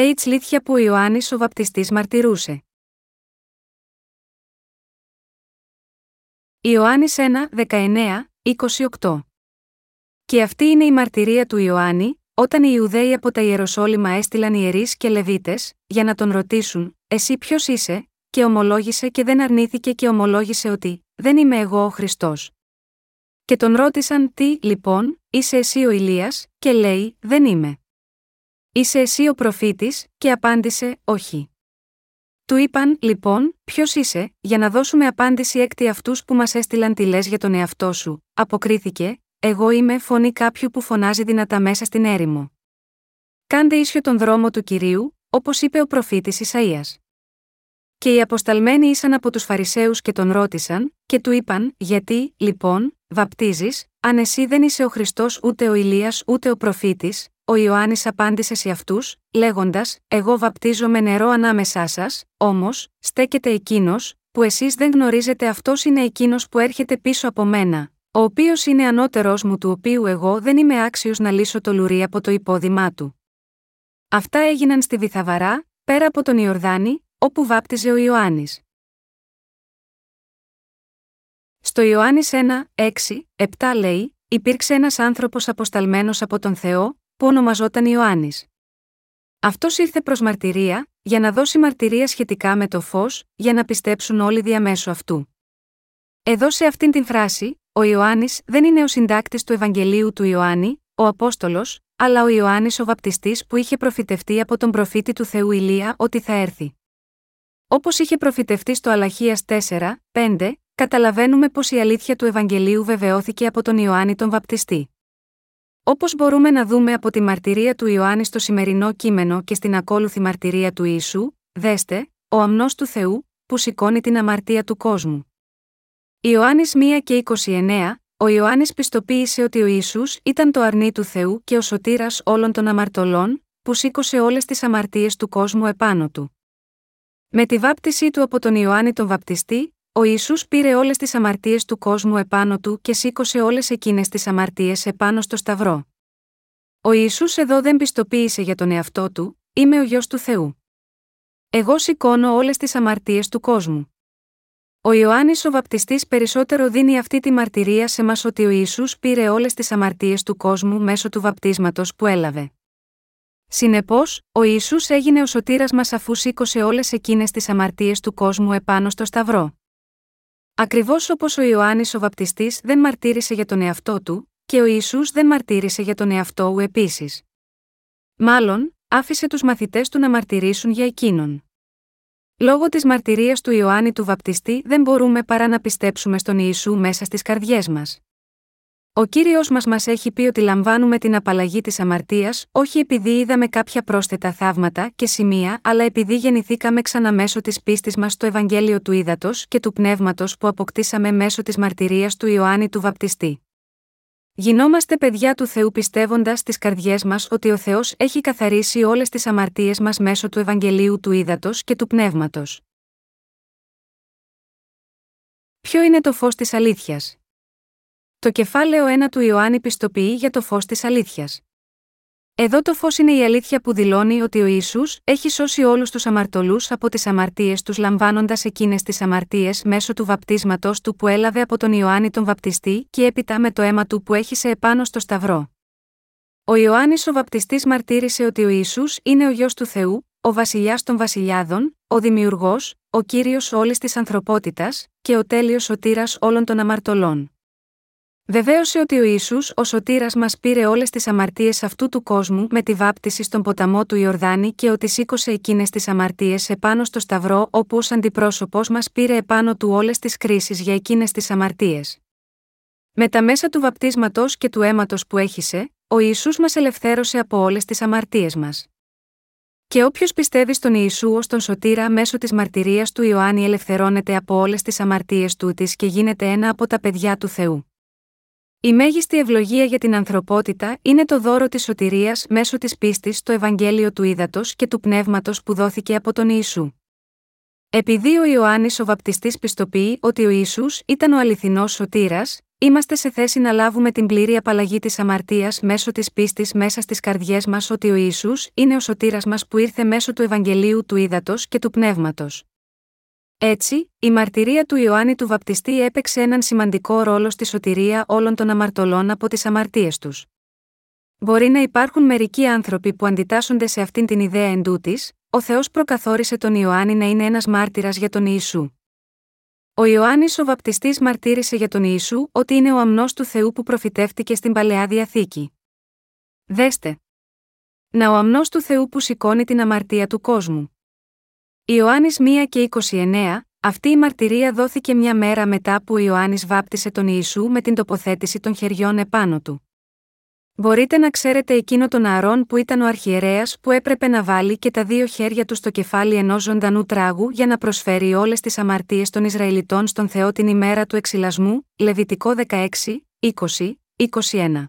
H. Λίτχια που ο Ιωάννης ο Βαπτιστής μαρτυρούσε. Ιωάννης 1, 19, 28. Και αυτή είναι η μαρτυρία του Ιωάννη, όταν οι Ιουδαίοι από τα Ιεροσόλυμα έστειλαν ιερείς και Λεβίτες, για να τον ρωτήσουν, «Εσύ ποιος είσαι?» και ομολόγησε και δεν αρνήθηκε και ομολόγησε ότι «Δεν είμαι εγώ ο Χριστός». Και τον ρώτησαν «Τι, λοιπόν, είσαι εσύ ο Ηλίας?» και λέει «Δεν είμαι». «Είσαι εσύ ο προφήτης?» και απάντησε «Όχι». Του είπαν «Λοιπόν, ποιος είσαι?» για να δώσουμε απάντηση έκτη αυτούς που μας έστειλαν τι λες για τον εαυτό σου, αποκρίθηκε «Εγώ είμαι φωνή κάποιου που φωνάζει δυνατά μέσα στην έρημο. Κάντε ίσιο τον δρόμο του Κυρίου», όπως είπε ο προφήτης Ισαΐας. Και οι αποσταλμένοι ήσαν από τους Φαρισαίους και τον ρώτησαν και του είπαν «Γιατί, λοιπόν, βαπτίζεις, αν εσύ δεν είσαι ο Χριστός ούτε ο Ηλίας ούτε ο προφήτης?» Ο Ιωάννης απάντησε σε αυτούς, λέγοντας «Εγώ βαπτίζω με νερό ανάμεσά σας, όμως, στέκεται εκείνος, που εσείς δεν γνωρίζετε αυτός είναι εκείνος που έρχεται πίσω από μένα, ο οποίος είναι ανώτερός μου του οποίου εγώ δεν είμαι άξιος να λύσω το λουρί από το υπόδημά του». Αυτά έγιναν στη Βηθαβαρά, πέρα από τον Ιορδάνη, όπου βάπτιζε ο Ιωάννης. Στο Ιωάννης 1, 6, 7 λέει «Υπήρξε ένας άνθρωπος αποσταλμένος από τον Θεό, που ονομαζόταν Ιωάννης. Αυτός ήρθε προς μαρτυρία, για να δώσει μαρτυρία σχετικά με το φως, για να πιστέψουν όλοι διαμέσου αυτού». Εδώ σε αυτήν την φράση, ο Ιωάννης δεν είναι ο συντάκτης του Ευαγγελίου του Ιωάννη, ο Απόστολος, αλλά ο Ιωάννης ο Βαπτιστής που είχε προφητευτεί από τον προφήτη του Θεού Ηλία ότι θα έρθει. Όπως είχε προφητευτεί στο Αλαχίας 4, 5, καταλαβαίνουμε πως η αλήθεια του Ευαγγελίου βεβαιώθηκε από τον Ιωάννη τον Βαπτιστή. Όπως μπορούμε να δούμε από τη μαρτυρία του Ιωάννη στο σημερινό κείμενο και στην ακόλουθη μαρτυρία του Ιησού, δέστε, ο αμνός του Θεού, που σηκώνει την αμαρτία του κόσμου. Ιωάννης 1 και 29, ο Ιωάννης πιστοποίησε ότι ο Ιησούς ήταν το αρνί του Θεού και ο σωτήρας όλων των αμαρτωλών, που σήκωσε όλες τις αμαρτίες του κόσμου επάνω του. Με τη βάπτισή του από τον Ιωάννη τον Βαπτιστή, ο Ιησούς πήρε όλες τις αμαρτίες του κόσμου επάνω του και σήκωσε όλες εκείνες τις αμαρτίες επάνω στο Σταυρό. Ο Ιησούς εδώ δεν πιστοποίησε για τον εαυτό του, «Είμαι ο Υιός του Θεού. Εγώ σηκώνω όλες τις αμαρτίες του κόσμου». Ο Ιωάννης ο Βαπτιστής περισσότερο δίνει αυτή τη μαρτυρία σε μας ότι ο Ιησούς πήρε όλες τις αμαρτίες του κόσμου μέσω του βαπτίσματος που έλαβε. Συνεπώς, ο Ιησούς έγινε ο σωτήρας μας αφού σήκωσε όλες εκείνες τις αμαρτίες του κόσμου επάνω στο Σταυρό. Ακριβώς όπως ο Ιωάννης ο Βαπτιστής δεν μαρτύρησε για τον εαυτό του, και ο Ιησούς δεν μαρτύρησε για τον εαυτό του επίσης. Μάλλον, άφησε τους μαθητές του να μαρτυρήσουν για εκείνον. Λόγω της μαρτυρίας του Ιωάννη του Βαπτιστή δεν μπορούμε παρά να πιστέψουμε στον Ιησού μέσα στις καρδιές μας. Ο Κύριος μας έχει πει ότι λαμβάνουμε την απαλλαγή της αμαρτίας όχι επειδή είδαμε κάποια πρόσθετα θαύματα και σημεία, αλλά επειδή γεννηθήκαμε ξανά μέσω της πίστης μας στο Ευαγγέλιο του Ήδατος και του Πνεύματος που αποκτήσαμε μέσω της μαρτυρίας του Ιωάννη του Βαπτιστή. Γινόμαστε παιδιά του Θεού πιστεύοντας στις καρδιές μας ότι ο Θεός έχει καθαρίσει όλες τις αμαρτίες μας μέσω του Ευαγγελίου του Ήδατος και του Πνεύματος. Ποιο είναι το φως της αλήθειας? Το κεφάλαιο 1 του Ιωάννη πιστοποιεί για το φως της αλήθειας. Εδώ το φως είναι η αλήθεια που δηλώνει ότι ο Ιησούς έχει σώσει όλους τους αμαρτωλούς από τις αμαρτίες τους λαμβάνοντας εκείνες τις αμαρτίες μέσω του βαπτίσματος του που έλαβε από τον Ιωάννη τον Βαπτιστή και έπειτα με το αίμα του που έχυσε επάνω στο Σταυρό. Ο Ιωάννης ο Βαπτιστής μαρτύρησε ότι ο Ιησούς είναι ο Υιός του Θεού, ο Βασιλιάς των Βασιλιάδων, ο Δημιουργός, ο Κύριος όλης της ανθρωπότητας και ο τέλειος σωτήρας όλων των αμαρτωλών. Βεβαίωσε ότι ο Ιησούς ο σωτήρας μας πήρε όλες τις αμαρτίες αυτού του κόσμου με τη βάπτιση στον ποταμό του Ιορδάνη και ότι σήκωσε εκείνες τις αμαρτίες επάνω στο Σταυρό όπου ως αντιπρόσωπος μας πήρε επάνω του όλες τις κρίσεις για εκείνες τις αμαρτίες. Με τα μέσα του βαπτίσματος και του αίματος που έχυσε, ο Ιησούς μας ελευθέρωσε από όλες τις αμαρτίες μας. Και όποιος πιστεύει στον Ιησού ως τον σωτήρα μέσω της μαρτυρίας του Ιωάννη ελευθερώνεται από όλες τις αμαρτίες τούτης και γίνεται ένα από τα παιδιά του Θεού. Η μέγιστη ευλογία για την ανθρωπότητα είναι το δώρο της σωτηρίας μέσω της πίστης στο Ευαγγέλιο του Ήδατος και του Πνεύματος που δόθηκε από τον Ιησού. Επειδή ο Ιωάννης ο Βαπτιστής πιστοποιεί ότι ο Ιησούς ήταν ο αληθινός σωτήρας, Είμαστε σε θέση να λάβουμε την πλήρη απαλλαγή της αμαρτίας μέσω της πίστης μέσα στις καρδιές μας ότι ο Ιησούς είναι ο σωτήρας μας που ήρθε μέσω του Ευαγγελίου του Ύδατος και του Πνεύματος. Έτσι, η μαρτυρία του Ιωάννη του Βαπτιστή έπαιξε έναν σημαντικό ρόλο στη σωτηρία όλων των αμαρτωλών από τις αμαρτίες τους. Μπορεί να υπάρχουν μερικοί άνθρωποι που αντιτάσσονται σε αυτήν την ιδέα εντούτοις, ο Θεός προκαθόρισε τον Ιωάννη να είναι ένας μάρτυρας για τον Ιησού. Ο Ιωάννης ο Βαπτιστής μαρτύρησε για τον Ιησού ότι είναι ο αμνός του Θεού που προφητεύτηκε στην Παλαιά Διαθήκη. Δέστε. Να ο αμνός του Θεού που σηκώνει την αμαρτία του κόσμου. Ιωάννης 1 και 29, αυτή η μαρτυρία δόθηκε μια μέρα μετά που ο Ιωάννης βάπτισε τον Ιησού με την τοποθέτηση των χεριών επάνω του. Μπορείτε να ξέρετε εκείνο τον Ααρών που ήταν ο αρχιερέας που έπρεπε να βάλει και τα δύο χέρια του στο κεφάλι ενός ζωντανού τράγου για να προσφέρει όλες τις αμαρτίες των Ισραηλιτών στον Θεό την ημέρα του εξυλασμού, Λεβιτικό 16, 20, 21.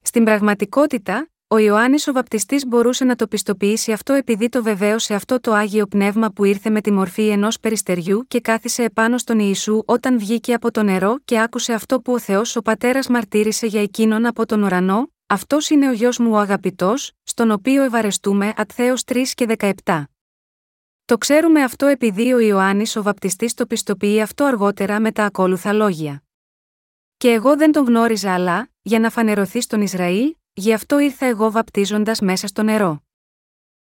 Στην πραγματικότητα, ο Ιωάννης ο Βαπτιστής μπορούσε να το πιστοποιήσει αυτό επειδή το βεβαίωσε αυτό το Άγιο Πνεύμα που ήρθε με τη μορφή ενός περιστεριού και κάθισε επάνω στον Ιησού όταν βγήκε από το νερό και άκουσε αυτό που ο Θεός ο Πατέρας μαρτύρησε για εκείνον από τον ουρανό, αυτός είναι ο γιος μου ο αγαπητός, στον οποίο ευαρεστούμε Ματθαίος 3 και 17. Το ξέρουμε αυτό επειδή ο Ιωάννης ο Βαπτιστής το πιστοποιεί αυτό αργότερα με τα ακόλουθα λόγια. Και εγώ δεν τον γνώριζα αλλά, για να φανερωθεί στον Ισραήλ, γι' αυτό ήρθα εγώ βαπτίζοντας μέσα στο νερό.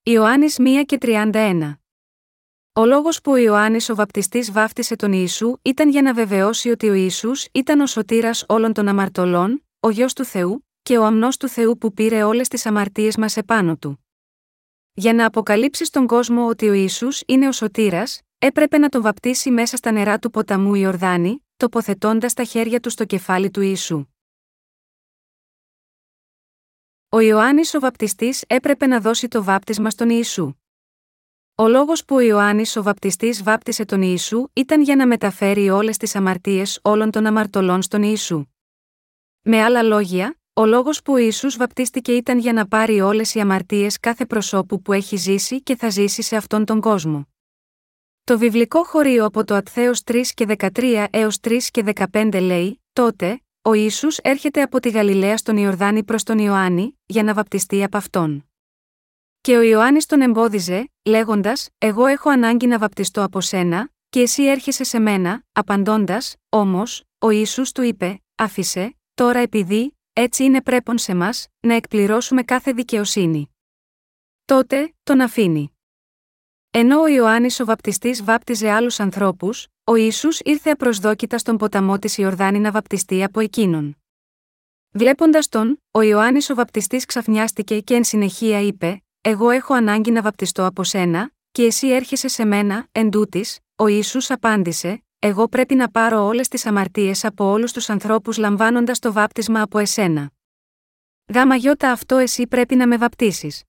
Ιωάννης 1 και 31. Ο λόγος που ο Ιωάννης ο Βαπτιστής βάφτισε τον Ιησού ήταν για να βεβαιώσει ότι ο Ιησούς ήταν ο σωτήρας όλων των αμαρτωλών, ο γιος του Θεού και ο αμνός του Θεού που πήρε όλες τις αμαρτίες μας επάνω του. Για να αποκαλύψει στον κόσμο ότι ο Ιησούς είναι ο σωτήρας, έπρεπε να τον βαπτίσει μέσα στα νερά του ποταμού Ιορδάνη, τοποθετώντας τα χέρια του στο κεφάλι του Ιησού. Ο Ιωάννης ο Βαπτιστής έπρεπε να δώσει το βάπτισμα στον Ιησού. Ο λόγος που ο Ιωάννης ο Βαπτιστής βάπτισε τον Ιησού ήταν για να μεταφέρει όλες τις αμαρτίες όλων των αμαρτωλών στον Ιησού. Με άλλα λόγια, ο λόγος που ο Ιησούς βαπτίστηκε ήταν για να πάρει όλες οι αμαρτίες κάθε προσώπου που έχει ζήσει και θα ζήσει σε αυτόν τον κόσμο. Το βιβλικό χωρίο από το Ματθαίος 3 και 13 έως 3 και 15 λέει, τότε, ο Ιησούς έρχεται από τη Γαλιλαία στον Ιορδάνη προς τον Ιωάννη, για να βαπτιστεί από αυτόν. Και ο Ιωάννης τον εμπόδιζε, λέγοντας: εγώ έχω ανάγκη να βαπτιστώ από σένα, και εσύ έρχεσαι σε μένα, απαντώντας, όμως, ο Ιησούς του είπε: άφησε, τώρα επειδή, έτσι είναι πρέπον σε μας, να εκπληρώσουμε κάθε δικαιοσύνη. Τότε, τον αφήνει. Ενώ ο Ιωάννης ο Βαπτιστής βάπτιζε άλλους ανθρώπους, ο Ιησούς ήρθε απροσδόκητα στον ποταμό της Ιορδάνη να βαπτιστεί από εκείνον. Βλέποντας τον, ο Ιωάννης ο Βαπτιστής ξαφνιάστηκε και εν συνεχεία είπε: εγώ έχω ανάγκη να βαπτιστώ από σένα, και εσύ έρχεσαι σε μένα, εντούτοις, ο Ιησούς απάντησε: εγώ πρέπει να πάρω όλες τις αμαρτίες από όλους τους ανθρώπους λαμβάνοντας το βάπτισμα από εσένα. Γ' αυτό εσύ πρέπει να με βαπτίσεις.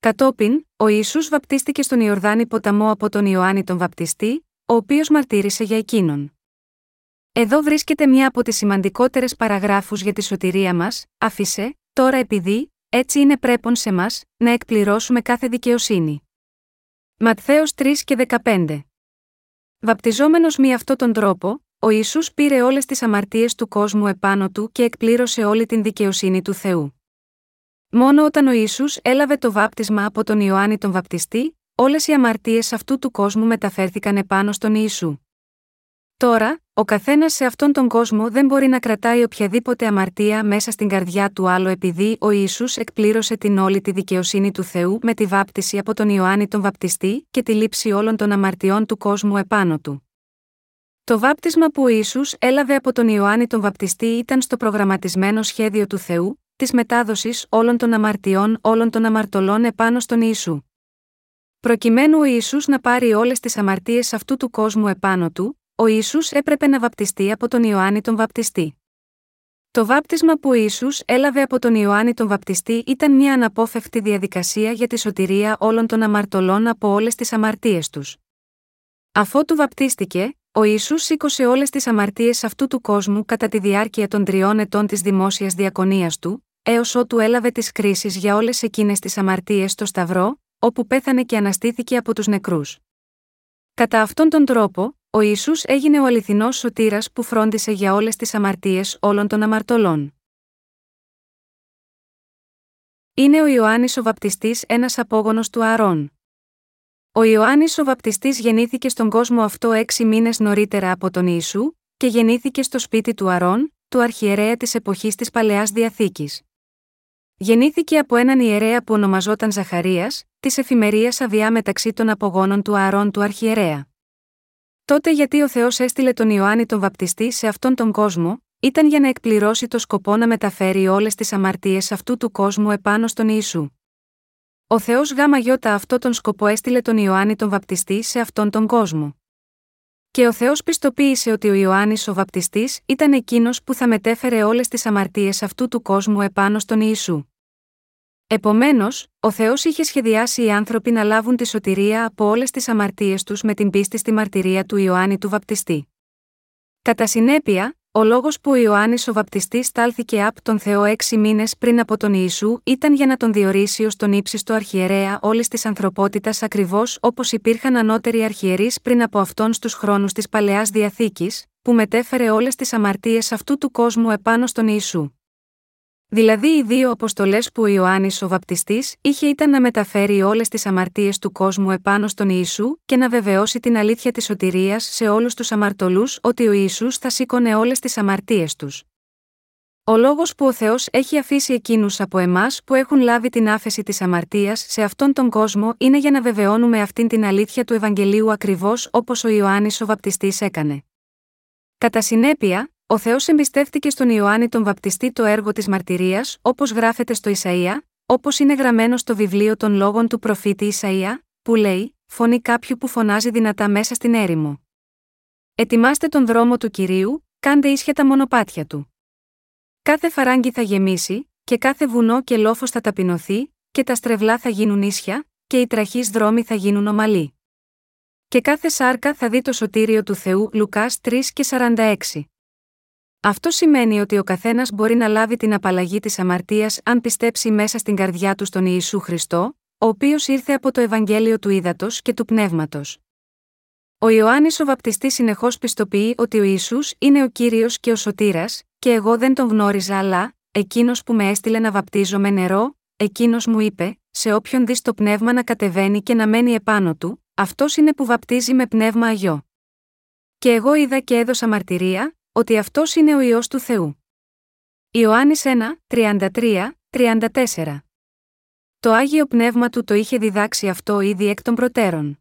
Κατόπιν, ο Ιησούς βαπτίστηκε στον Ιορδάνη ποταμό από τον Ιωάννη τον Βαπτιστή, ο οποίος μαρτύρησε για εκείνον. Εδώ βρίσκεται μια από τις σημαντικότερες παραγράφους για τη σωτηρία μας, άφησε, τώρα επειδή, έτσι είναι πρέπον σε μας, να εκπληρώσουμε κάθε δικαιοσύνη. Ματθαίος 3 και 15. Βαπτιζόμενος με αυτόν τον τρόπο, ο Ιησούς πήρε όλες τις αμαρτίες του κόσμου επάνω του και εκπλήρωσε όλη την δικαιοσύνη του Θεού. Μόνο όταν ο Ιησούς έλαβε το βάπτισμα από τον Ιωάννη τον Βαπτιστή, όλες οι αμαρτίες αυτού του κόσμου μεταφέρθηκαν επάνω στον Ιησού. Τώρα, ο καθένας σε αυτόν τον κόσμο δεν μπορεί να κρατάει οποιαδήποτε αμαρτία μέσα στην καρδιά του άλλου επειδή ο Ιησούς εκπλήρωσε την όλη τη δικαιοσύνη του Θεού με τη βάπτιση από τον Ιωάννη τον Βαπτιστή και τη λήψη όλων των αμαρτιών του κόσμου επάνω του. Το βάπτισμα που ο Ιησούς έλαβε από τον Ιωάννη τον Βαπτιστή ήταν στο προγραμματισμένο σχέδιο του Θεού, της μετάδοσης όλων των αμαρτιών όλων των αμαρτωλών επάνω στον Ιησού. Προκειμένου ο Ιησούς να πάρει όλες τις αμαρτίες αυτού του κόσμου επάνω του, ο Ιησούς έπρεπε να βαπτιστεί από τον Ιωάννη τον Βαπτιστή. Το βάπτισμα που ο Ιησούς έλαβε από τον Ιωάννη τον Βαπτιστή ήταν μια αναπόφευκτη διαδικασία για τη σωτηρία όλων των αμαρτωλών από όλες τις αμαρτίες τους. Αφότου βαπτίστηκε, ο Ιησούς σήκωσε όλες τις αμαρτίες αυτού του κόσμου κατά τη διάρκεια των 3 ετών της δημόσιας διακονίας του, έως ότου έλαβε τις κρίσεις για όλες εκείνες τις αμαρτίες στο Σταυρό, όπου πέθανε και αναστήθηκε από τους νεκρούς. Κατά αυτόν τον τρόπο, Ο Ιησούς έγινε ο αληθινός σωτήρας που φρόντισε για όλες τις αμαρτίες όλων των αμαρτωλών. Είναι ο Ιωάννης ο Βαπτιστής ένας απόγονος του Ααρών. Ο Ιωάννης ο Βαπτιστής γεννήθηκε στον κόσμο αυτό 6 μήνες νωρίτερα από τον Ιησού και γεννήθηκε στο σπίτι του Ααρών, του αρχιερέα της εποχής της Παλαιάς Διαθήκης. Γεννήθηκε από έναν ιερέα που ονομαζόταν Ζαχαρίας, της εφημερίας Αβιά μεταξύ των απογόνων του Ααρών του αρχιερέα. Τότε γιατί ο Θεός έστειλε τον Ιωάννη τον Βαπτιστή σε αυτόν τον κόσμο, ήταν για να εκπληρώσει το σκοπό να μεταφέρει όλες τις αμαρτίες αυτού του κόσμου επάνω στον Ιησού. Ο Θεός ΓΙ αυτόν τον σκοπό έστειλε τον Ιωάννη τον Βαπτιστή σε αυτόν τον κόσμο. Και ο Θεός πιστοποίησε ότι ο Ιωάννης ο Βαπτιστής ήταν εκείνος που θα μετέφερε όλες τις αμαρτίες αυτού του κόσμου επάνω στον Ιησού. Επομένως, ο Θεός είχε σχεδιάσει οι άνθρωποι να λάβουν τη σωτηρία από όλες τις αμαρτίες τους με την πίστη στη μαρτυρία του Ιωάννη του Βαπτιστή. Κατά συνέπεια, ο λόγος που ο Ιωάννης ο Βαπτιστής στάλθηκε από τον Θεό 6 μήνες πριν από τον Ιησού ήταν για να τον διορίσει ως τον ύψιστο αρχιερέα όλης της ανθρωπότητας ακριβώς όπως υπήρχαν ανώτεροι αρχιερείς πριν από αυτόν στους χρόνους της Παλαιάς Διαθήκης, που μετέφερε όλες τις αμαρτίες αυτού του κόσμου επάνω στον Ιησού. Δηλαδή οι 2 αποστολές που ο Ιωάννης ο Βαπτιστής είχε ήταν να μεταφέρει όλες τις αμαρτίες του κόσμου επάνω στον Ιησού και να βεβαιώσει την αλήθεια της σωτηρίας σε όλους τους αμαρτωλούς ότι ο Ιησούς θα σήκωνε όλες τις αμαρτίες τους. Ο λόγος που ο Θεός έχει αφήσει εκείνους από εμάς που έχουν λάβει την άφεση της αμαρτίας σε αυτόν τον κόσμο είναι για να βεβαιώνουμε αυτήν την αλήθεια του Ευαγγελίου ακριβώς όπως ο Ιωάννης ο Βαπτιστής έκανε. Κατά συνέπεια, ο Θεός εμπιστεύτηκε στον Ιωάννη τον Βαπτιστή το έργο της μαρτυρίας, όπως γράφεται στο Ισαΐα, όπως είναι γραμμένο στο βιβλίο των λόγων του προφήτη Ισαΐα, που λέει: «Φωνή κάποιου που φωνάζει δυνατά μέσα στην έρημο. Ετοιμάστε τον δρόμο του Κυρίου, κάντε ίσια τα μονοπάτια του. Κάθε φαράγγι θα γεμίσει, και κάθε βουνό και λόφος θα ταπεινωθεί, και τα στρεβλά θα γίνουν ίσια, και οι τραχείς δρόμοι θα γίνουν ομαλοί. Και κάθε σάρκα θα δει το σωτήριο του Θεού». Λουκάς 3:46. Αυτό σημαίνει ότι ο καθένας μπορεί να λάβει την απαλλαγή της αμαρτίας αν πιστέψει μέσα στην καρδιά του στον Ιησού Χριστό, ο οποίος ήρθε από το Ευαγγέλιο του Ύδατος και του Πνεύματος. Ο Ιωάννης ο Βαπτιστής συνεχώς πιστοποιεί ότι ο Ιησούς είναι ο Κύριος και ο Σωτήρας, και εγώ δεν τον γνώριζα, αλλά εκείνος που με έστειλε να βαπτίζω με νερό, εκείνος μου είπε: «Σε όποιον δεις το πνεύμα να κατεβαίνει και να μένει επάνω του, αυτός είναι που βαπτίζει με πνεύμα Αγιό. Και εγώ είδα και έδωσα μαρτυρία, ότι αυτός είναι ο Υιός του Θεού». Ιωάννης 1, 33-34. Το Άγιο Πνεύμα του το είχε διδάξει αυτό ήδη εκ των προτέρων.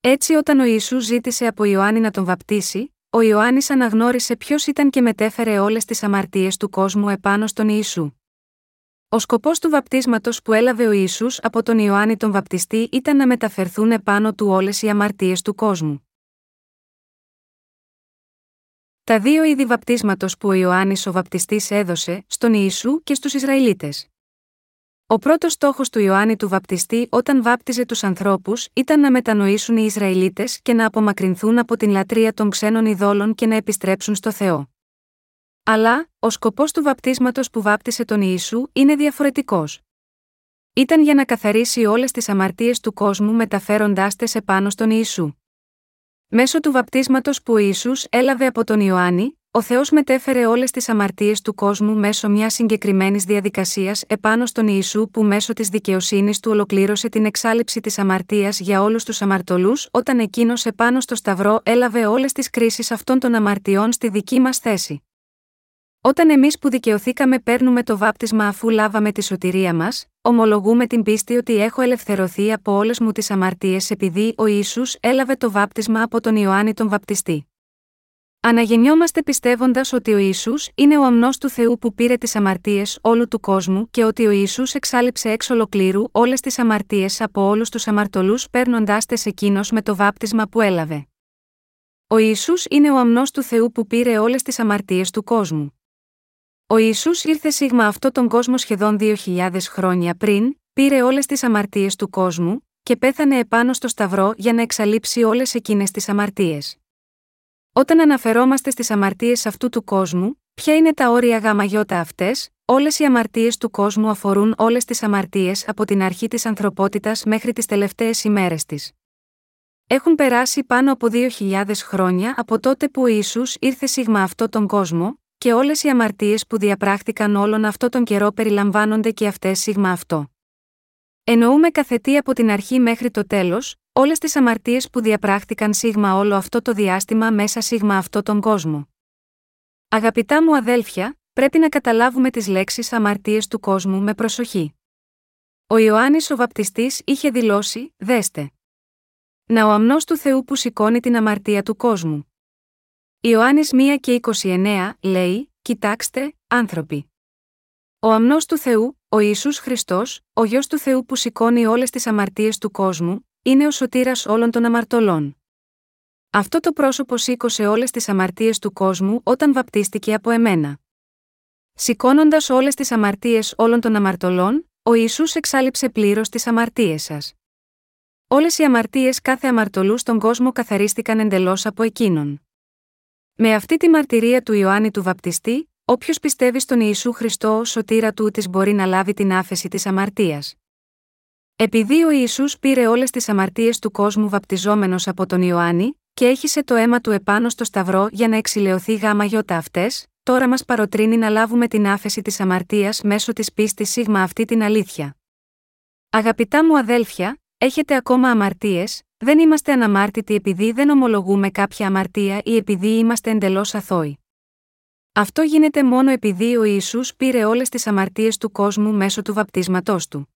Έτσι όταν ο Ιησούς ζήτησε από Ιωάννη να τον βαπτίσει, ο Ιωάννης αναγνώρισε ποιος ήταν και μετέφερε όλες τις αμαρτίες του κόσμου επάνω στον Ιησού. Ο σκοπός του βαπτίσματος που έλαβε ο Ιησούς από τον Ιωάννη τον Βαπτιστή ήταν να μεταφερθούν επάνω του όλες οι αμαρτίες του κόσμου. Τα 2 είδη βαπτίσματος που ο Ιωάννης ο Βαπτιστής έδωσε, στον Ιησού και στους Ισραηλίτες. Ο πρώτος στόχος του Ιωάννη του Βαπτιστή όταν βάπτιζε τους ανθρώπους ήταν να μετανοήσουν οι Ισραηλίτες και να απομακρυνθούν από την λατρεία των ξένων ειδόλων και να επιστρέψουν στο Θεό. Αλλά, ο σκοπός του βαπτίσματος που βάπτισε τον Ιησού είναι διαφορετικός. Ήταν για να καθαρίσει όλες τις αμαρτίες του κόσμου μεταφέροντάς τες επάνω στον Ιησού. Μέσω του βαπτίσματος που ο Ιησούς έλαβε από τον Ιωάννη, ο Θεός μετέφερε όλες τις αμαρτίες του κόσμου μέσω μιας συγκεκριμένης διαδικασίας επάνω στον Ιησού που μέσω της δικαιοσύνης του ολοκλήρωσε την εξάλειψη της αμαρτίας για όλους τους αμαρτωλούς όταν εκείνος επάνω στο Σταυρό έλαβε όλες τις κρίσεις αυτών των αμαρτιών στη δική μας θέση. Όταν εμείς που δικαιωθήκαμε παίρνουμε το βάπτισμα αφού λάβαμε τη σωτηρία μας, ομολογούμε την πίστη ότι έχω ελευθερωθεί από όλες μου τις αμαρτίες επειδή ο Ιησούς έλαβε το βάπτισμα από τον Ιωάννη τον Βαπτιστή. Αναγεννιόμαστε πιστεύοντας ότι ο Ιησούς είναι ο αμνός του Θεού που πήρε τις αμαρτίες όλου του κόσμου και ότι ο Ιησούς εξάλειψε εξ ολοκλήρου όλες τις αμαρτίες από όλους τους αμαρτωλούς παίρνοντάς τες εκείνος με το βάπτισμα που έλαβε. Ο Ιησούς είναι ο αμνός του Θεού που πήρε όλες τις αμαρτίες του κόσμου. Ο Ιησούς ήρθε σίγμα αυτόν τον κόσμο σχεδόν 2.000 χρόνια πριν, πήρε όλες τις αμαρτίες του κόσμου και πέθανε επάνω στο Σταυρό για να εξαλείψει όλες εκείνες τις αμαρτίες. Όταν αναφερόμαστε στις αμαρτίες αυτού του κόσμου, ποια είναι τα όρια γαμαγιώτα αυτές, όλες οι αμαρτίες του κόσμου αφορούν όλες τις αμαρτίες από την αρχή της ανθρωπότητας μέχρι τις τελευταίες ημέρες της. Έχουν περάσει πάνω από 2.000 χρόνια από τότε που ο Ιησούς ήρθε σίγμα αυτόν τον κόσμο, και όλες οι αμαρτίες που διαπράχτηκαν όλον αυτόν τον καιρό περιλαμβάνονται και αυτές σίγμα αυτό. Εννοούμε καθετή από την αρχή μέχρι το τέλος, όλες τις αμαρτίες που διαπράχτηκαν σίγμα όλο αυτό το διάστημα μέσα σίγμα αυτόν τον κόσμο. Αγαπητά μου αδέλφια, πρέπει να καταλάβουμε τις λέξεις αμαρτίες του κόσμου με προσοχή. Ο Ιωάννης ο Βαπτιστής είχε δηλώσει «Δέστε. Να ο αμνός του Θεού που σηκώνει την αμαρτία του κόσμου». Ιωάννης 1:29 λέει «Κοιτάξτε, άνθρωποι». Ο αμνός του Θεού, ο Ιησούς Χριστός, ο Γιος του Θεού που σηκώνει όλες τις αμαρτίες του κόσμου, είναι ο σωτήρας όλων των αμαρτωλών. Αυτό το πρόσωπο σήκωσε όλες τις αμαρτίες του κόσμου όταν βαπτίστηκε από εμένα. Σηκώνοντας όλες τις αμαρτίες όλων των αμαρτωλών, ο Ιησούς εξάλειψε πλήρως τις αμαρτίες σας. Όλες οι αμαρτίες κάθε αμαρτωλού στον κόσμο καθαρίστηκαν εντελώς από εκείνον. Με αυτή τη μαρτυρία του Ιωάννη του Βαπτιστή, όποιος πιστεύει στον Ιησού Χριστό ως σωτήρα του της μπορεί να λάβει την άφεση της αμαρτίας. Επειδή ο Ιησούς πήρε όλες τις αμαρτίες του κόσμου βαπτιζόμενος από τον Ιωάννη και έχισε το αίμα του επάνω στο σταυρό για να εξηλαιωθεί γάμα-γιώτα αυτές, τώρα μας παροτρύνει να λάβουμε την άφεση της αμαρτίας μέσω της πίστης σίγμα αυτή την αλήθεια. Αγαπητά μου αδέλφια, έχετε ακόμα αμαρτίες, δεν είμαστε αναμάρτητοι επειδή δεν ομολογούμε κάποια αμαρτία ή επειδή είμαστε εντελώς αθώοι. Αυτό γίνεται μόνο επειδή ο Ιησούς πήρε όλες τις αμαρτίες του κόσμου μέσω του βαπτίσματός του.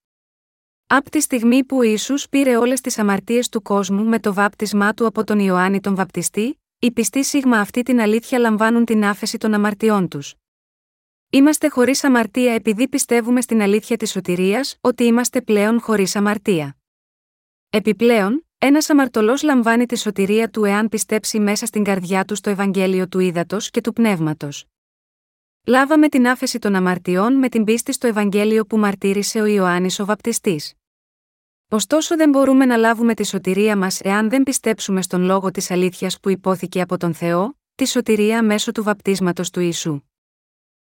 Από τη στιγμή που ο Ιησούς πήρε όλες τις αμαρτίες του κόσμου με το βάπτισμά του από τον Ιωάννη τον Βαπτιστή, οι πιστοί σίγμα αυτή την αλήθεια λαμβάνουν την άφεση των αμαρτιών τους. Είμαστε χωρίς αμαρτία επειδή πιστεύουμε στην αλήθεια της σωτηρίας ότι είμαστε πλέον χωρίς αμαρτία. Επιπλέον, ένας αμαρτωλός λαμβάνει τη σωτηρία του εάν πιστέψει μέσα στην καρδιά του στο Ευαγγέλιο του ύδατος και του πνεύματος. Λάβαμε την άφεση των αμαρτιών με την πίστη στο Ευαγγέλιο που μαρτύρησε ο Ιωάννης ο Βαπτιστής. Ωστόσο δεν μπορούμε να λάβουμε τη σωτηρία μας εάν δεν πιστέψουμε στον λόγο της αλήθειας που υπόθηκε από τον Θεό, τη σωτηρία μέσω του βαπτίσματος του Ιησού.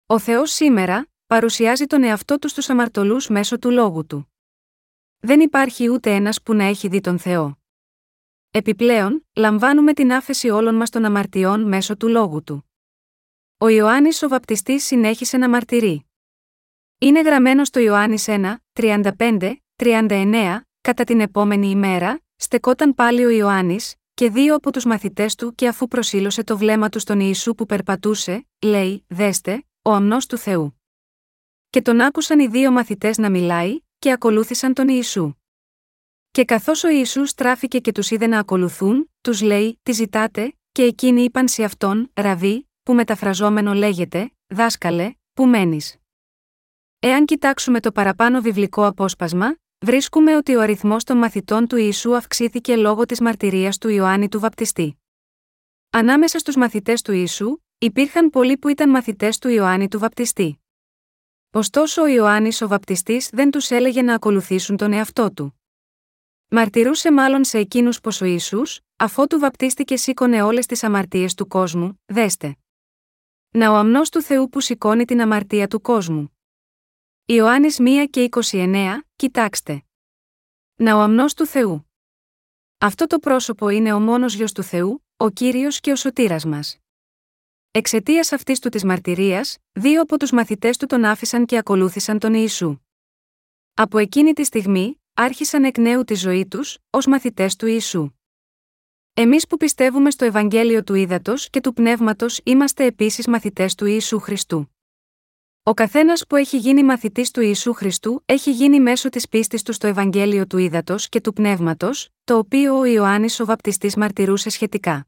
Ο Θεός σήμερα παρουσιάζει τον εαυτό του στους αμαρτωλούς μέσω του λόγου του. Δεν υπάρχει ούτε ένας που να έχει δει τον Θεό. Επιπλέον, λαμβάνουμε την άφεση όλων μας των αμαρτιών μέσω του λόγου του. Ο Ιωάννης ο Βαπτιστής συνέχισε να μαρτυρεί. Είναι γραμμένο στο Ιωάννης 1:35-39, κατά την επόμενη ημέρα, στεκόταν πάλι ο Ιωάννης, και δύο από τους μαθητές του και αφού προσήλωσε το βλέμμα του στον Ιησού που περπατούσε, λέει «Δέστε, ο αμνός του Θεού». Και τον άκουσαν οι δύο μαθητές να μιλάει και ακολούθησαν τον Ιησού. Και καθώς ο Ιησούς τράφηκε και τους είδε να ακολουθούν, τους λέει «Τι ζητάτε» και εκείνοι είπαν σε αυτόν «Ραβί», που μεταφραζόμενο λέγεται «Δάσκαλε, που μένεις». Εάν κοιτάξουμε το παραπάνω βιβλικό απόσπασμα, βρίσκουμε ότι ο αριθμός των μαθητών του Ιησού αυξήθηκε λόγω της μαρτυρίας του Ιωάννη του Βαπτιστή. Ανάμεσα στους μαθητές του Ιησού, υπήρχαν πολλοί που ήταν μαθητές του Ιωάννη του Βαπτιστή. Ωστόσο ο Ιωάννης ο Βαπτιστής δεν τους έλεγε να ακολουθήσουν τον εαυτό του. Μαρτυρούσε μάλλον σε εκείνους πως ο Ιησούς, αφότου βαπτίστηκε σήκωνε όλες τις αμαρτίες του κόσμου, δέστε. Να ο αμνός του Θεού που σηκώνει την αμαρτία του κόσμου. Ιωάννης 1:29, κοιτάξτε. Να ο αμνός του Θεού. Αυτό το πρόσωπο είναι ο μόνος Γιος του Θεού, ο Κύριος και ο σωτήρας μας. Εξαιτίας αυτής του της μαρτυρίας, δύο από τους μαθητές του τον άφησαν και ακολούθησαν τον Ιησού. Από εκείνη τη στιγμή, άρχισαν εκ νέου τη ζωή τους, ως μαθητές του Ιησού. Εμείς που πιστεύουμε στο Ευαγγέλιο του ύδατος και του πνεύματος είμαστε επίσης μαθητές του Ιησού Χριστού. Ο καθένας που έχει γίνει μαθητής του Ιησού Χριστού έχει γίνει μέσω της πίστης του στο Ευαγγέλιο του ύδατος και του πνεύματος, το οποίο ο Ιωάννης ο Βαπτιστής μαρτυρούσε σχετικά.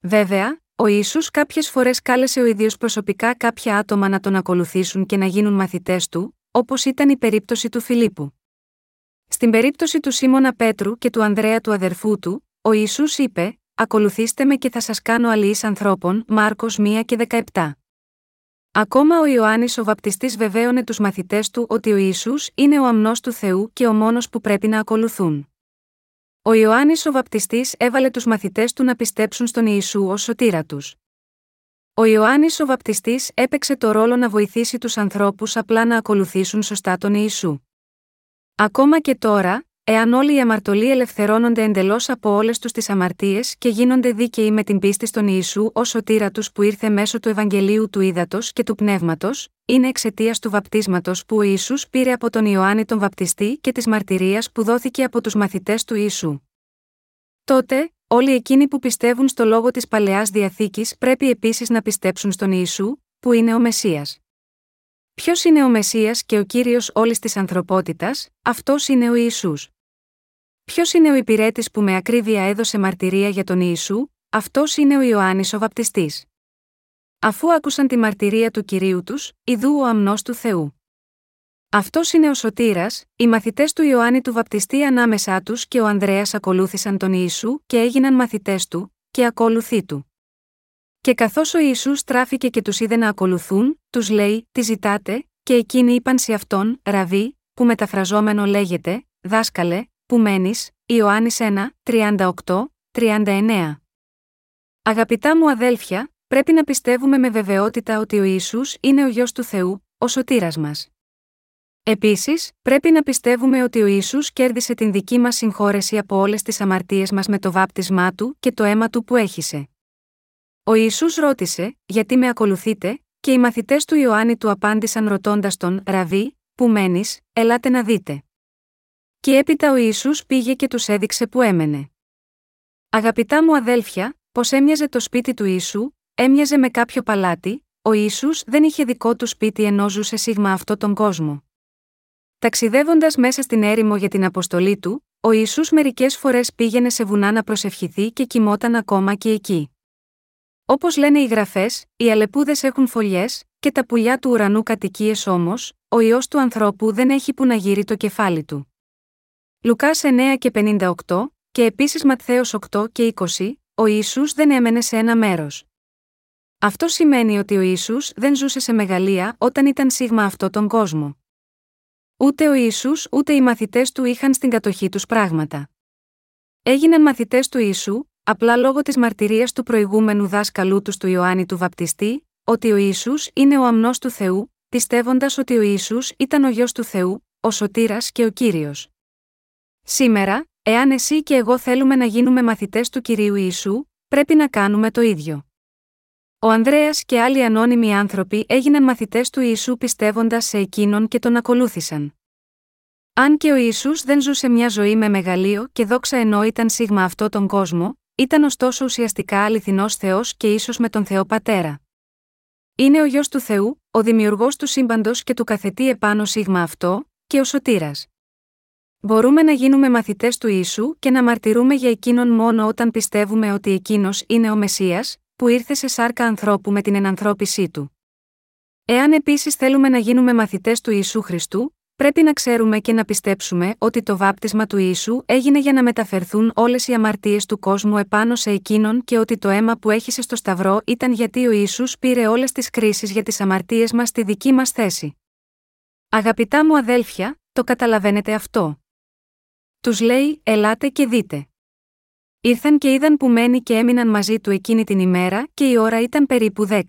Βέβαια, ο Ιησούς κάποιες φορές κάλεσε ο ίδιος προσωπικά κάποια άτομα να τον ακολουθήσουν και να γίνουν μαθητές του, όπως ήταν η περίπτωση του Φιλίππου. Στην περίπτωση του Σίμωνα Πέτρου και του Ανδρέα του αδερφού του, ο Ιησούς είπε «Ακολουθήστε με και θα σας κάνω αλλοίς ανθρώπων» Μάρκος 1:17. Ακόμα ο Ιωάννης ο Βαπτιστής βεβαίωνε τους μαθητές του ότι ο Ιησούς είναι ο αμνός του Θεού και ο μόνος που πρέπει να ακολουθούν. Ο Ιωάννης ο Βαπτιστής έβαλε τους μαθητές του να πιστέψουν στον Ιησού ως σωτήρα τους. Ο Ιωάννης ο Βαπτιστής έπαιξε το ρόλο να βοηθήσει τους ανθρώπους απλά να ακολουθήσουν σωστά τον Ιησού. Ακόμα και τώρα, Εάν όλοι οι αμαρτωλοί ελευθερώνονται εντελώς από όλες τους τις αμαρτίες και γίνονται δίκαιοι με την πίστη στον Ιησού ως σωτήρα τους που ήρθε μέσω του Ευαγγελίου του Ύδατος και του Πνεύματος, είναι εξαιτίας του βαπτίσματος που ο Ιησούς πήρε από τον Ιωάννη τον Βαπτιστή και της μαρτυρίας που δόθηκε από τους μαθητές του Ιησού. Τότε, όλοι εκείνοι που πιστεύουν στο λόγο της Παλαιάς Διαθήκης πρέπει επίσης να πιστέψουν στον Ιησού, που είναι ο Μεσσίας. Ποιος είναι ο Μεσσίας και ο Κύριος όλης της ανθρωπότητας? Αυτός είναι ο Ιησούς. Ποιος είναι ο υπηρέτης που με ακρίβεια έδωσε μαρτυρία για τον Ιησού? Αυτός είναι ο Ιωάννης ο Βαπτιστής. Αφού άκουσαν τη μαρτυρία του Κυρίου τους, ιδού ο αμνός του Θεού. Αυτός είναι ο σωτήρας. Οι μαθητές του Ιωάννη του Βαπτιστή ανάμεσά τους και ο Ανδρέας ακολούθησαν τον Ιησού και έγιναν μαθητές του, και ακολουθοί του. Και καθώς ο Ιησούς τράφηκε και τους είδε να ακολουθούν, τους λέει: «Τι ζητάτε?» Και εκείνοι είπαν σε αυτόν: «Ραβή», που μεταφραζόμενο λέγεται «δάσκαλε», που μένεις, Ιωάννης 1, 38-39. Αγαπητά μου αδέλφια, πρέπει να πιστεύουμε με βεβαιότητα ότι ο Ιησούς είναι ο Υιός του Θεού, ο σωτήρας μας. Επίσης, πρέπει να πιστεύουμε ότι ο Ιησούς κέρδισε την δική μας συγχώρεση από όλες τις αμαρτίες μας με το βάπτισμά Του και το αίμα Του που έχυσε. Ο Ιησούς ρώτησε: «Γιατί με ακολουθείτε?» Και οι μαθητές του Ιωάννη του απάντησαν ρωτώντας τον: «Ραβή, που μένεις, ελάτε να δείτε». Και έπειτα ο Ιησούς πήγε και τους έδειξε που έμενε. Αγαπητά μου αδέλφια, πως έμοιαζε το σπίτι του Ιησού? Έμοιαζε με κάποιο παλάτι. Ο Ιησούς δεν είχε δικό του σπίτι ενώ ζούσε σίγμα αυτόν τον κόσμο. Ταξιδεύοντας μέσα στην έρημο για την αποστολή του, ο Ιησούς μερικές φορές πήγαινε σε βουνά να προσευχηθεί και κοιμόταν ακόμα και εκεί. Όπως λένε οι Γραφές, οι αλεπούδες έχουν φωλιές, και τα πουλιά του ουρανού κατοικίες, όμως ο Υιός του ανθρώπου δεν έχει που να γύρει το κεφάλι του. Λουκάς 9 και 58, και επίσης Ματθαίος 8 και 20, ο Ιησούς δεν έμενε σε ένα μέρος. Αυτό σημαίνει ότι ο Ιησούς δεν ζούσε σε μεγαλεία όταν ήταν σίγμα αυτόν τον κόσμο. Ούτε ο Ιησούς ούτε οι μαθητές του είχαν στην κατοχή τους πράγματα. Έγιναν μαθητές του Ιησού, απλά λόγω της μαρτυρίας του προηγούμενου δάσκαλού τους του Ιωάννη του Βαπτιστή, ότι ο Ιησούς είναι ο αμνός του Θεού, πιστεύοντας ότι ο Ιησούς ήταν ο Υιός του Θεού, ο σωτήρας και ο Κύριος. Σήμερα, εάν εσύ και εγώ θέλουμε να γίνουμε μαθητές του Κυρίου Ιησού, πρέπει να κάνουμε το ίδιο. Ο Ανδρέας και άλλοι ανώνυμοι άνθρωποι έγιναν μαθητές του Ιησού πιστεύοντας σε εκείνον και τον ακολούθησαν. Αν και ο Ιησούς δεν ζούσε μια ζωή με μεγαλείο και δόξα ενώ ήταν σίγμα αυτόν τον κόσμο, ήταν ωστόσο ουσιαστικά αληθινός Θεός και ίσως με τον Θεό Πατέρα. Είναι ο Υιός του Θεού, ο δημιουργός του σύμπαντος και του καθετεί επάνω σίγμα αυτό, και ο σωτήρας. Μπορούμε να γίνουμε μαθητές του Ιησού και να μαρτυρούμε για εκείνον μόνο όταν πιστεύουμε ότι εκείνος είναι ο Μεσσίας, που ήρθε σε σάρκα ανθρώπου με την ενανθρώπισή του. Εάν επίσης θέλουμε να γίνουμε μαθητές του Ιησού Χριστού, πρέπει να ξέρουμε και να πιστέψουμε ότι το βάπτισμα του Ιησού έγινε για να μεταφερθούν όλες οι αμαρτίες του κόσμου επάνω σε εκείνον και ότι το αίμα που έχυσε στο Σταυρό ήταν γιατί ο Ιησούς πήρε όλες τις κρίσεις για τις αμαρτίες μας στη δική μας θέση. Αγαπητά μου αδέλφια, το καταλαβαίνετε αυτό? Τους λέει: «Ελάτε και δείτε». Ήρθαν και είδαν που μένει και έμειναν μαζί του εκείνη την ημέρα και η ώρα ήταν περίπου 10.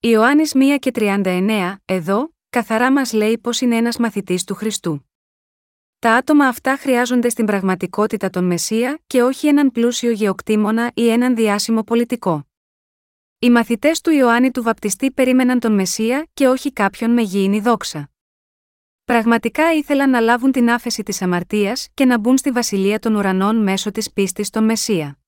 Ιωάννης 1 και 39, εδώ, καθαρά μας λέει πως είναι ένας μαθητής του Χριστού. Τα άτομα αυτά χρειάζονται στην πραγματικότητα τον Μεσσία και όχι έναν πλούσιο γεωκτήμονα ή έναν διάσημο πολιτικό. Οι μαθητές του Ιωάννη του Βαπτιστή περίμεναν τον Μεσσία και όχι κάποιον με γήινη δόξα. Πραγματικά ήθελαν να λάβουν την άφεση της αμαρτίας και να μπουν στη βασιλεία των ουρανών μέσω της πίστης στον Μεσσία.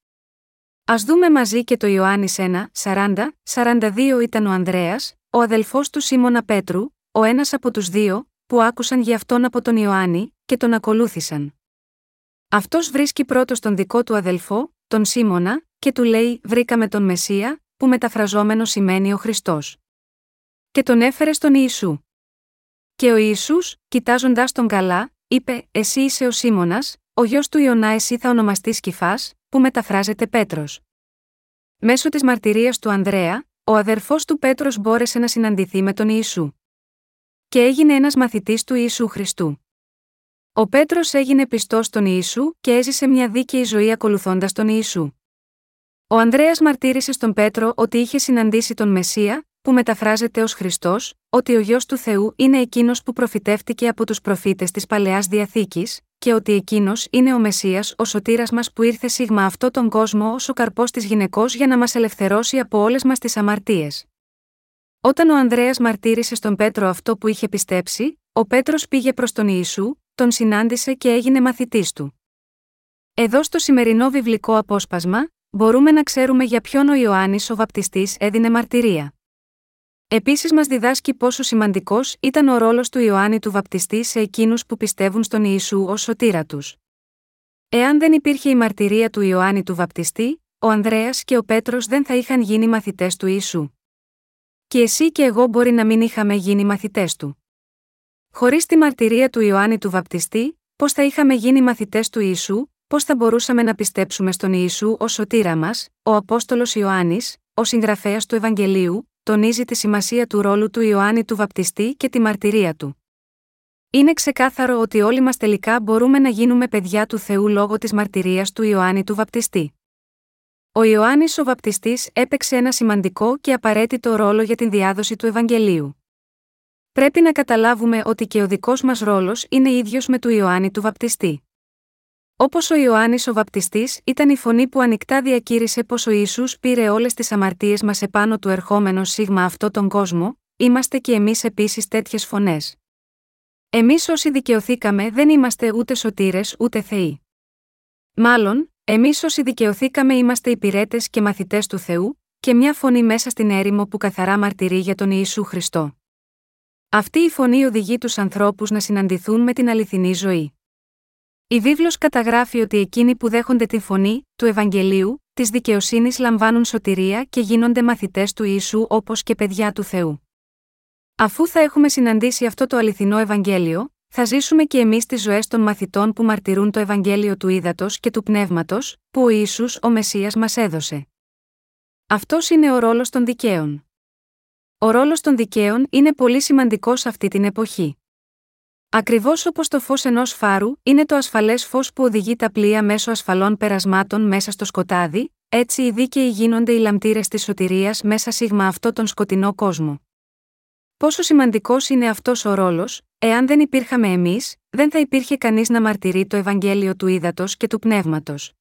Ας δούμε μαζί και το Ιωάννης 1, 40, 42 ήταν ο Ανδρέας, ο αδελφός του Σίμωνα Πέτρου, ο ένας από τους δύο, που άκουσαν γι' αυτόν από τον Ιωάννη και τον ακολούθησαν. Αυτός βρίσκει πρώτος τον δικό του αδελφό, τον Σίμωνα, και του λέει: «Βρήκαμε τον Μεσσία», που μεταφραζόμενο σημαίνει ο Χριστός. Και τον έφερε στον Ιησού. Και ο Ιησούς, κοιτάζοντας τον καλά, είπε: «Εσύ είσαι ο Σίμωνας, ο γιος του Ιωνά, εσύ θα ονομαστείς Κηφάς», που μεταφράζεται Πέτρος. Μέσω της μαρτυρίας του Ανδρέα, ο αδερφός του Πέτρος μπόρεσε να συναντηθεί με τον Ιησού. Και έγινε ένας μαθητής του Ιησού Χριστού. Ο Πέτρος έγινε πιστός στον Ιησού και έζησε μια δίκαιη ζωή ακολουθώντας τον Ιησού. Ο Ανδρέας μαρτύρησε στον Πέτρο ότι είχε συναντήσει τον Μεσσία, που μεταφράζεται ως Χριστός, ότι ο Υιός του Θεού είναι εκείνος που προφητεύτηκε από τους προφήτες της Παλαιάς Διαθήκης, και ότι εκείνος είναι ο Μεσσίας, ο σωτήρας μας που ήρθε σίγμα αυτό τον κόσμο ως ο καρπός της γυναικός για να μας ελευθερώσει από όλες μας τις αμαρτίες. Όταν ο Ανδρέας μαρτύρησε στον Πέτρο αυτό που είχε πιστέψει, ο Πέτρος πήγε προς τον Ιησού, τον συνάντησε και έγινε μαθητής του. Εδώ στο σημερινό βιβλικό απόσπασμα, μπορούμε να ξέρουμε για ποιον ο Ιωάννης ο Βαπτιστής έδινε μαρτυρία. Επίσης μας διδάσκει πόσο σημαντικός ήταν ο ρόλος του Ιωάννη του Βαπτιστή σε εκείνους που πιστεύουν στον Ιησού ως σωτήρα τους. Εάν δεν υπήρχε η μαρτυρία του Ιωάννη του Βαπτιστή, ο Ανδρέας και ο Πέτρος δεν θα είχαν γίνει μαθητές του Ιησού. Και εσύ και εγώ μπορεί να μην είχαμε γίνει μαθητές του. Χωρίς τη μαρτυρία του Ιωάννη του Βαπτιστή, πώς θα είχαμε γίνει μαθητές του Ιησού, πώς θα μπορούσαμε να πιστέψουμε στον Ιησού ως σωτήρα μας? Ο Απόστολος Ιωάννης, ο συγγραφέας του Ευαγγελίου, τονίζει τη σημασία του ρόλου του Ιωάννη του Βαπτιστή και τη μαρτυρία του. Είναι ξεκάθαρο ότι όλοι μας τελικά μπορούμε να γίνουμε παιδιά του Θεού λόγω της μαρτυρίας του Ιωάννη του Βαπτιστή. Ο Ιωάννης ο Βαπτιστής έπαιξε ένα σημαντικό και απαραίτητο ρόλο για την διάδοση του Ευαγγελίου. Πρέπει να καταλάβουμε ότι και ο δικός μας ρόλος είναι ίδιος με του Ιωάννη του Βαπτιστή. Όπως ο Ιωάννης ο Βαπτιστής ήταν η φωνή που ανοιχτά διακήρυσε πως ο Ιησούς πήρε όλες τις αμαρτίες μας επάνω του ερχόμενο σίγμα αυτό τον κόσμο, είμαστε και εμείς επίσης τέτοιες φωνές. Εμείς όσοι δικαιωθήκαμε δεν είμαστε ούτε σωτήρες ούτε θεοί. Μάλλον, εμείς όσοι δικαιωθήκαμε είμαστε υπηρέτες και μαθητές του Θεού, και μια φωνή μέσα στην έρημο που καθαρά μαρτυρεί για τον Ιησού Χριστό. Αυτή η φωνή οδηγεί τους ανθρώπους να συναντηθούν με την αληθινή ζωή. Η βίβλος καταγράφει ότι εκείνοι που δέχονται τη φωνή του Ευαγγελίου, της δικαιοσύνης λαμβάνουν σωτηρία και γίνονται μαθητές του Ιησού όπως και παιδιά του Θεού. Αφού θα έχουμε συναντήσει αυτό το αληθινό Ευαγγέλιο, θα ζήσουμε και εμείς τις ζωές των μαθητών που μαρτυρούν το Ευαγγέλιο του ύδατος και του πνεύματος, που ο Ιησούς ο Μεσσίας μας έδωσε. Αυτός είναι ο ρόλος των δικαίων. Ο ρόλος των δικαίων είναι πολύ σημαντικός αυτή την εποχή. Ακριβώς όπως το φως ενός φάρου είναι το ασφαλές φως που οδηγεί τα πλοία μέσω ασφαλών περασμάτων μέσα στο σκοτάδι, έτσι οι δίκαιοι γίνονται οι λαμπτήρες της σωτηρίας μέσα σίγμα αυτό τον σκοτεινό κόσμο. Πόσο σημαντικός είναι αυτός ο ρόλος? Εάν δεν υπήρχαμε εμείς, δεν θα υπήρχε κανείς να μαρτυρεί το Ευαγγέλιο του ύδατος και του πνεύματος.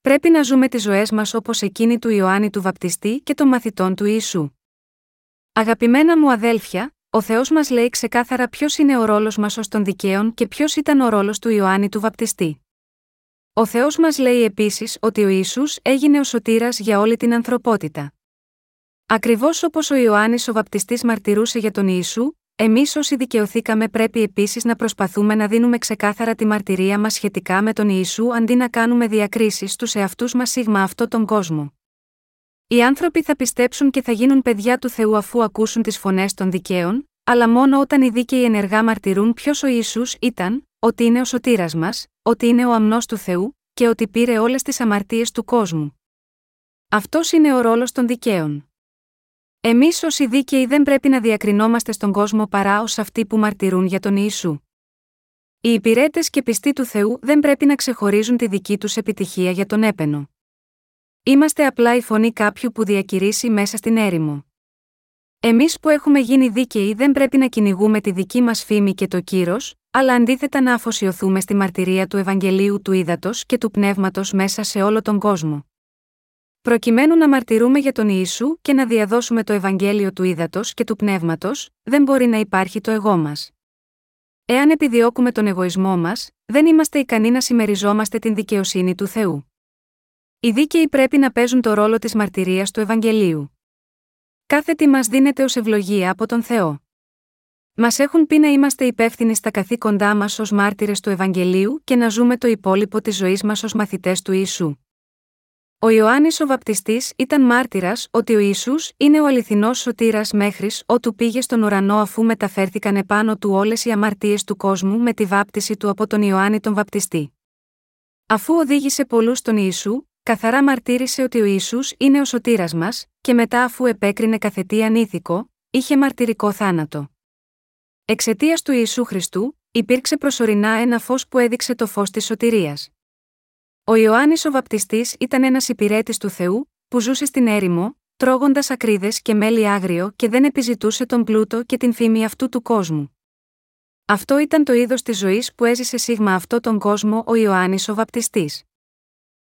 Πρέπει να ζούμε τις ζωές μας όπως εκείνη του Ιωάννη του Βαπτιστή και των μαθητών του Ιησού. Αγαπημένα μου αδέλφια, ο Θεός μας λέει ξεκάθαρα ποιος είναι ο ρόλος μας ως των δικαίων και ποιος ήταν ο ρόλος του Ιωάννη του Βαπτιστή. Ο Θεός μας λέει επίσης ότι ο Ιησούς έγινε ο σωτήρας για όλη την ανθρωπότητα. Ακριβώς όπως ο Ιωάννης ο Βαπτιστής μαρτυρούσε για τον Ιησού, εμείς όσοι δικαιωθήκαμε πρέπει επίσης να προσπαθούμε να δίνουμε ξεκάθαρα τη μαρτυρία μας σχετικά με τον Ιησού αντί να κάνουμε διακρίσεις στους εαυτούς μας σίγμα αυτόν τον κόσμο. Οι άνθρωποι θα πιστέψουν και θα γίνουν παιδιά του Θεού αφού ακούσουν τις φωνές των δικαίων, αλλά μόνο όταν οι δίκαιοι ενεργά μαρτυρούν ποιος ο Ιησούς ήταν, ότι είναι ο σωτήρας μας, ότι είναι ο αμνός του Θεού και ότι πήρε όλες τις αμαρτίες του κόσμου. Αυτός είναι ο ρόλος των δικαίων. Εμείς ως οι δίκαιοι δεν πρέπει να διακρινόμαστε στον κόσμο παρά ως αυτοί που μαρτυρούν για τον Ιησού. Οι υπηρέτες και πιστοί του Θεού δεν πρέπει να ξεχωρίζουν τη δική τους επιτυχία για τον έπαινο. Είμαστε απλά η φωνή κάποιου που διακηρύσει μέσα στην έρημο. Εμείς που έχουμε γίνει δίκαιοι δεν πρέπει να κυνηγούμε τη δική μας φήμη και το κύρος, αλλά αντίθετα να αφοσιωθούμε στη μαρτυρία του Ευαγγελίου του ύδατος και του πνεύματος μέσα σε όλο τον κόσμο. Προκειμένου να μαρτυρούμε για τον Ιησού και να διαδώσουμε το Ευαγγέλιο του ύδατος και του πνεύματος, δεν μπορεί να υπάρχει το εγώ μας. Εάν επιδιώκουμε τον εγωισμό μας, δεν είμαστε ικανοί να συμμεριζόμαστε την δικαιοσύνη του Θεού. Οι δίκαιοι πρέπει να παίζουν το ρόλο της μαρτυρίας του Ευαγγελίου. Κάθε τι μας δίνεται ως ευλογία από τον Θεό. Μας έχουν πει να είμαστε υπεύθυνοι στα καθήκοντά μας ως μάρτυρες του Ευαγγελίου και να ζούμε το υπόλοιπο της ζωής μας ως μαθητές του Ιησού. Ο Ιωάννης ο Βαπτιστής ήταν μάρτυρας ότι ο Ιησούς είναι ο αληθινός σωτήρας μέχρις ότου πήγε στον ουρανό αφού μεταφέρθηκαν επάνω του όλες οι αμαρτίες του κόσμου με τη βάπτιση του από τον Ιωάννη τον Βαπτιστή. Αφού οδήγησε πολλούς στον Ιησού, καθαρά μαρτύρησε ότι ο Ιησούς είναι ο σωτήρας μας και μετά αφού επέκρινε καθετίαν ήθικο, είχε μαρτυρικό θάνατο. Εξαιτίας του Ιησού Χριστού, υπήρξε προσωρινά ένα φως που έδειξε το φως της σωτηρίας. Ο Ιωάννης ο Βαπτιστής ήταν ένας υπηρέτης του Θεού, που ζούσε στην έρημο, τρώγοντας ακρίδες και μέλι άγριο και δεν επιζητούσε τον πλούτο και την φήμη αυτού του κόσμου. Αυτό ήταν το είδος της ζωής που έζησε σίγμα αυτό τον κόσμο ο Ιωάννης ο Βαπτιστής.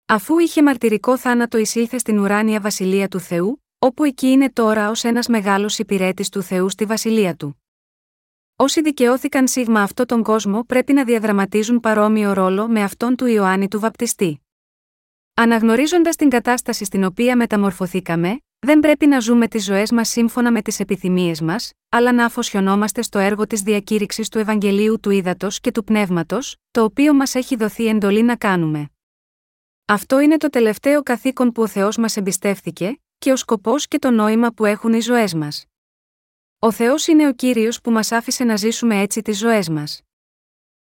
Αφού είχε μαρτυρικό θάνατο εισήλθε στην ουράνια βασιλεία του Θεού, όπου εκεί είναι τώρα ως ένας μεγάλος υπηρέτης του Θεού στη βασιλεία του. Όσοι δικαιώθηκαν σίγμα αυτό τον κόσμο πρέπει να διαδραματίζουν παρόμοιο ρόλο με αυτόν του Ιωάννη του Βαπτιστή. Αναγνωρίζοντας την κατάσταση στην οποία μεταμορφωθήκαμε, δεν πρέπει να ζούμε τις ζωές μας σύμφωνα με τις επιθυμίες μας, αλλά να αφοσιωνόμαστε στο έργο της διακήρυξης του Ευαγγελίου του Ύδατος και του Πνεύματος, το οποίο μας έχει δοθεί εντολή να κάνουμε. Αυτό είναι το τελευταίο καθήκον που ο Θεός μας εμπιστεύθηκε, και ο σκοπός και το νόημα που έχουν οι ζωές μας. Ο Θεός είναι ο Κύριος που μας άφησε να ζήσουμε έτσι τις ζωές μας.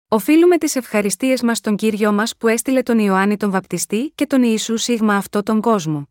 Οφείλουμε τις ευχαριστίες μας στον Κύριο μας που έστειλε τον Ιωάννη τον Βαπτιστή και τον Ιησού σίγμα αυτό τον κόσμο.